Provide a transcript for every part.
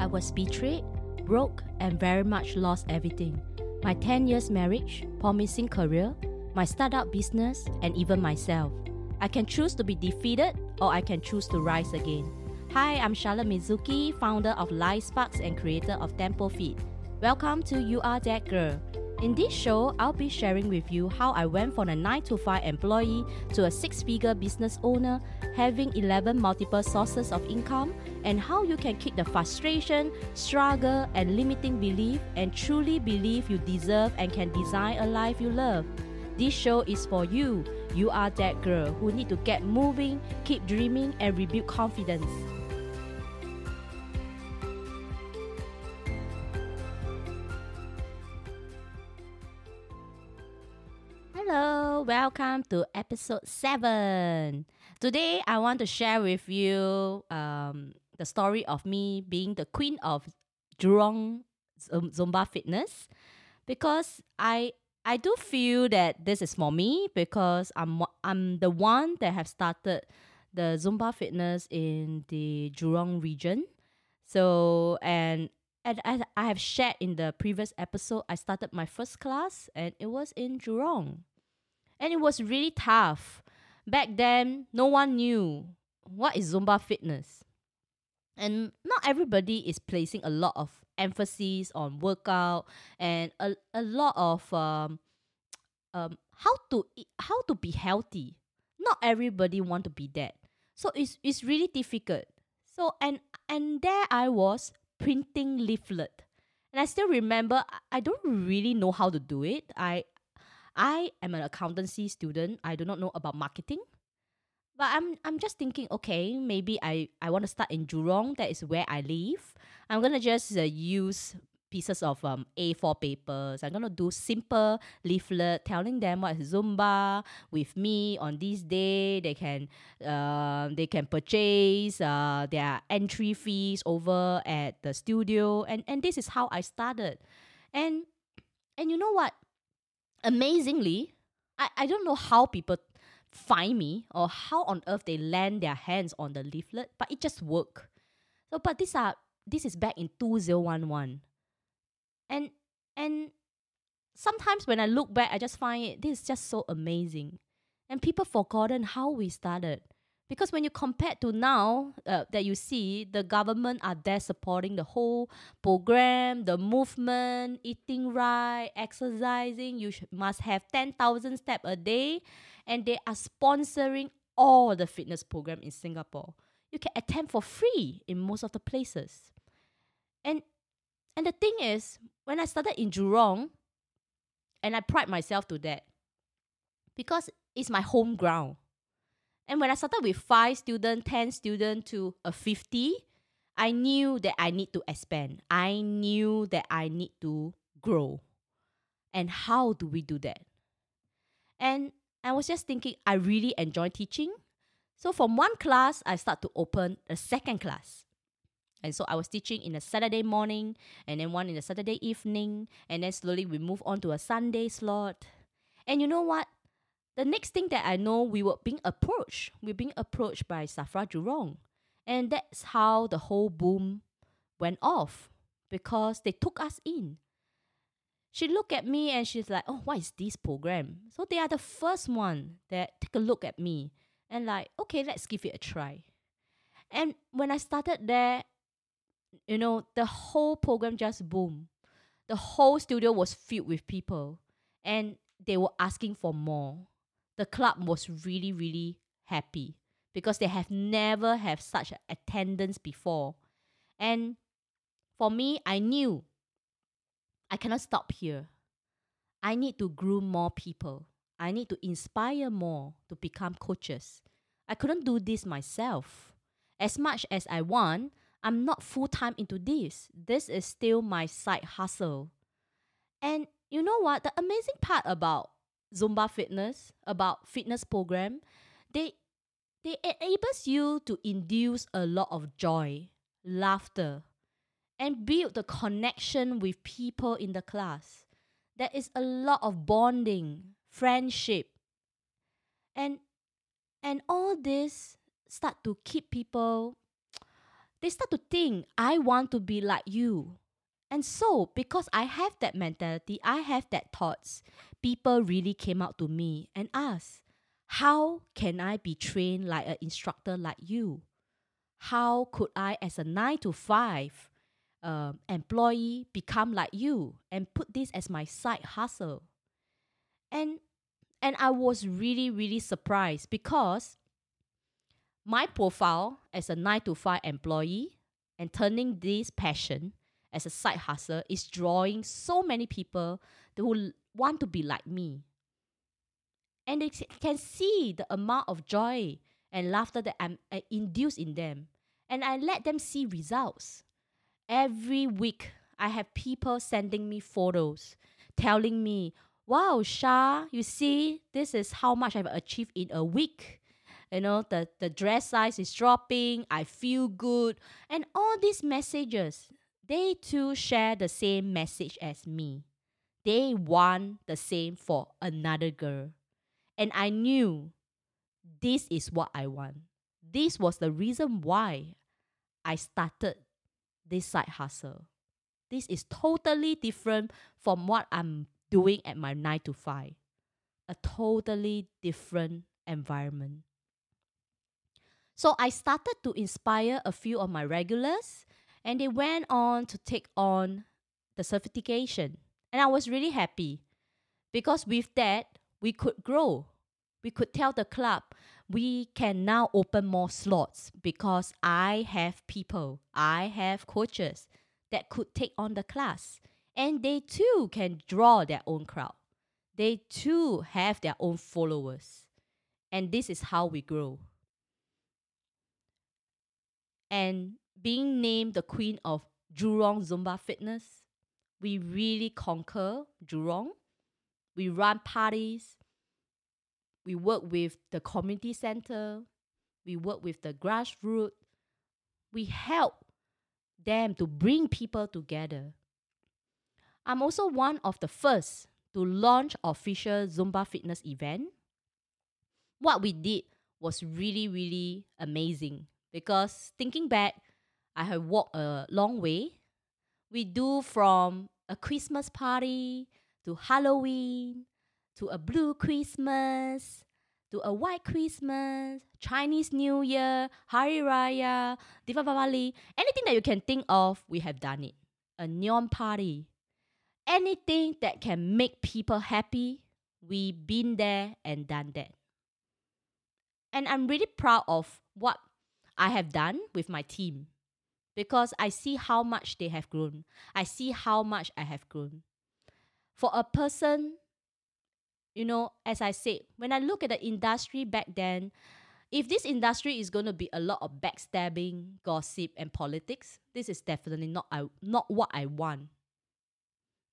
I was betrayed, broke, and very much lost everything. My 10 years marriage, promising career, my startup business, and even myself. I can choose to be defeated, or I can choose to rise again. Hi, I'm Charlotte Mizuki, founder of Life Sparks and creator of Tempo Feed. Welcome to You Are That Girl. In this show, I'll be sharing with you how I went from a 9-to-5 employee to a 6-figure business owner, having 11 multiple sources of income, and how you can kick the frustration, struggle, and limiting belief and truly believe you deserve and can design a life you love. This show is for you. You are that girl who need to get moving, keep dreaming, and rebuild confidence. Hello, welcome to episode 7. Today, I want to share with you the story of me being the queen of Jurong Zumba Fitness, because I do feel that this is for me, because I'm the one that have started the Zumba Fitness in the Jurong region. So, and as I have shared in the previous episode, I started my first class and it was in Jurong. And it was really tough. Back then, no one knew what is Zumba Fitness. And not everybody is placing a lot of emphasis on workout and a lot of how to be healthy. Not everybody want to be that, so it's really difficult. So and there I was printing leaflet, and I still remember I don't really know how to do it. I am an accountancy student. I do not know about marketing. But I'm just thinking, okay, maybe I want to start in Jurong. That is where I live. I'm going to just use pieces of A4 papers. I'm going to do simple leaflet telling them what is Zumba with me on this day. They can purchase their entry fees over at the studio. And this is how I started. And you know what? Amazingly, I don't know how people find me or how on earth they land their hands on the leaflet, but it just worked. So, but this is back in 2011, and sometimes when I look back, I just find this is just so amazing, and people forgotten how we started, because when you compare to now that you see the government are there supporting the whole program, the movement, eating right, exercising. You must have 10,000 steps a day. And they are sponsoring all the fitness program in Singapore. You can attend for free in most of the places. And the thing is, when I started in Jurong, and I pride myself to that, because it's my home ground. And when I started with 5 students, 10 students to 50, I knew that I need to expand. I knew that I need to grow. And how do we do that? And I was just thinking, I really enjoy teaching. So from one class, I start to open a second class. And so I was teaching in a Saturday morning, and then one in a Saturday evening, and then slowly we move on to a Sunday slot. And you know what? The next thing that I know, we were being approached. We were being approached by Safra Jurong. And that's how the whole boom went off, because they took us in. She looked at me and she's like, oh, what is this program? So they are the first one that take a look at me and like, okay, let's give it a try. And when I started there, you know, the whole program just boomed. The whole studio was filled with people and they were asking for more. The club was really, really happy because they have never had such attendance before. And for me, I knew I cannot stop here. I need to groom more people. I need to inspire more to become coaches. I couldn't do this myself. As much as I want, I'm not full-time into this. This is still my side hustle. And you know what? The amazing part about Zumba Fitness, about fitness program, they enables you to induce a lot of joy, laughter, and build the connection with people in the class. There is a lot of bonding, friendship. And all this start to keep people they start to think, I want to be like you. And so, because I have that mentality, I have that thoughts, people really came out to me and asked, how can I be trained like an instructor like you? How could I, as a 9-to-5 employee, become like you and put this as my side hustle? And I was really, really surprised because my profile as a 9-to-5 employee and turning this passion as a side hustle is drawing so many people who want to be like me. And they can see the amount of joy and laughter that I induce in them. And I let them see results. Every week, I have people sending me photos, telling me, wow, Shah, you see, this is how much I've achieved in a week. You know, the dress size is dropping, I feel good. And all these messages, they too share the same message as me. They want the same for another girl. And I knew this is what I want. This was the reason why I started this side hustle. This is totally different from what I'm doing at my 9-to-5. A totally different environment. So I started to inspire a few of my regulars, and they went on to take on the certification. And I was really happy because with that, we could grow. We could tell the club, we can now open more slots because I have people, I have coaches that could take on the class. And they too can draw their own crowd. They too have their own followers. And this is how we grow. And being named the queen of Jurong Zumba Fitness, we really conquer Jurong. We run parties. We work with the community center. We work with the grassroots. We help them to bring people together. I'm also one of the first to launch official Zumba Fitness event. What we did was really, really amazing because thinking back, I have walked a long way. We do from a Christmas party to Halloween, to a blue Christmas, to a white Christmas, Chinese New Year, Hari Raya, Diwali, anything that you can think of, we have done it. A neon party. Anything that can make people happy, we've been there and done that. And I'm really proud of what I have done with my team because I see how much they have grown. I see how much I have grown. For a person, you know, as I said, when I look at the industry back then, if this industry is going to be a lot of backstabbing, gossip, and politics, this is definitely not what I want.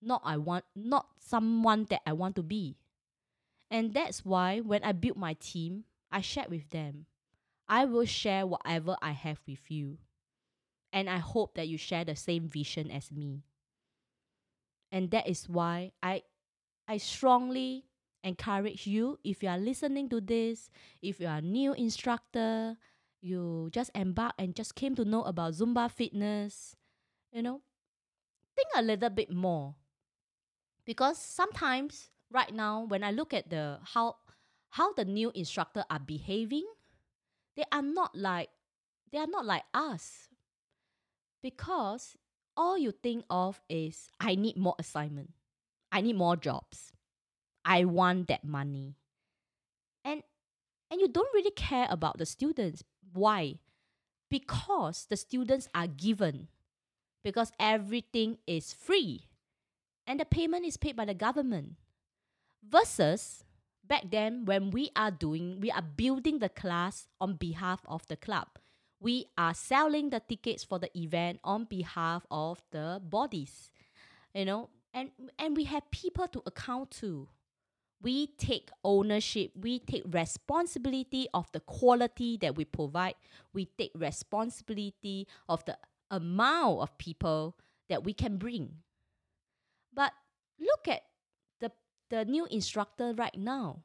Not someone that I want to be. And that's why when I built my team, I shared with them. I will share whatever I have with you. And I hope that you share the same vision as me. And that is why I strongly encourage you, if you are listening to this, if you are a new instructor, you just embark and just came to know about Zumba Fitness, you know, think a little bit more. Because sometimes, right now, when I look at the how the new instructor are behaving, they are not like us. Because all you think of is, I need more assignment. I need more jobs. I want that money. And you don't really care about the students. Why? Because the students are given. Because everything is free. And the payment is paid by the government. Versus back then when we are building the class on behalf of the club. We are selling the tickets for the event on behalf of the bodies. You know, and we have people to account to. We take ownership. We take responsibility of the quality that we provide. We take responsibility of the amount of people that we can bring. But look at the new instructor right now.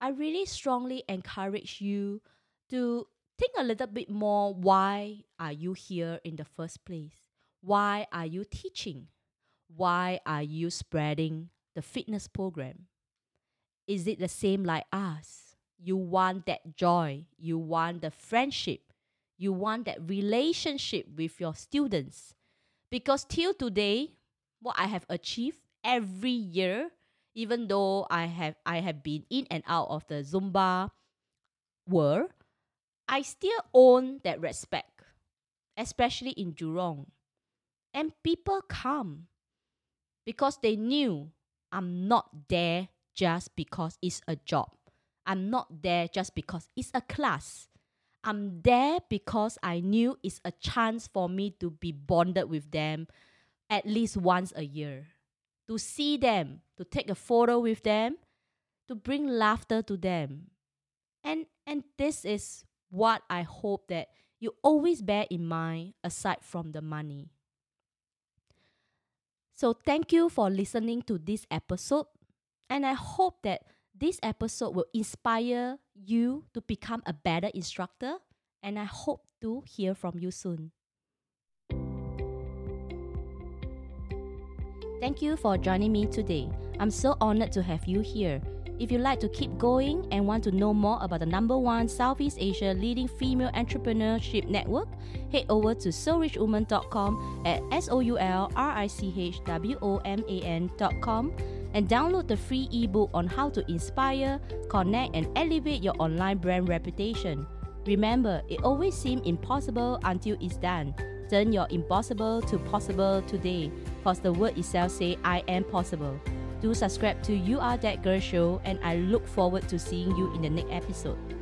I really strongly encourage you to Think a little bit more, why are you here in the first place? Why are you teaching? Why are you spreading the fitness program? Is it the same like us? You want that joy. You want the friendship. You want that relationship with your students. Because till today, what I have achieved every year, even though I have been in and out of the Zumba world, I still own that respect, especially in Jurong. And people come because they knew I'm not there just because it's a job. I'm not there just because it's a class. I'm there because I knew it's a chance for me to be bonded with them at least once a year, to see them, to take a photo with them, to bring laughter to them. And this is what I hope that you always bear in mind aside from the money. So thank you for listening to this episode, and I hope that this episode will inspire you to become a better instructor, and I hope to hear from you soon. Thank you for joining me today. I'm so honored to have you here. If you'd like to keep going and want to know more about the #1 Southeast Asia leading female entrepreneurship network, head over to soulrichwoman.com at soulrichwoman.com and download the free ebook on how to inspire, connect, and elevate your online brand reputation. Remember, it always seems impossible until it's done. Turn your impossible to possible today, because the word itself says, I am possible. Do subscribe to You Are That Girl Show, and I look forward to seeing you in the next episode.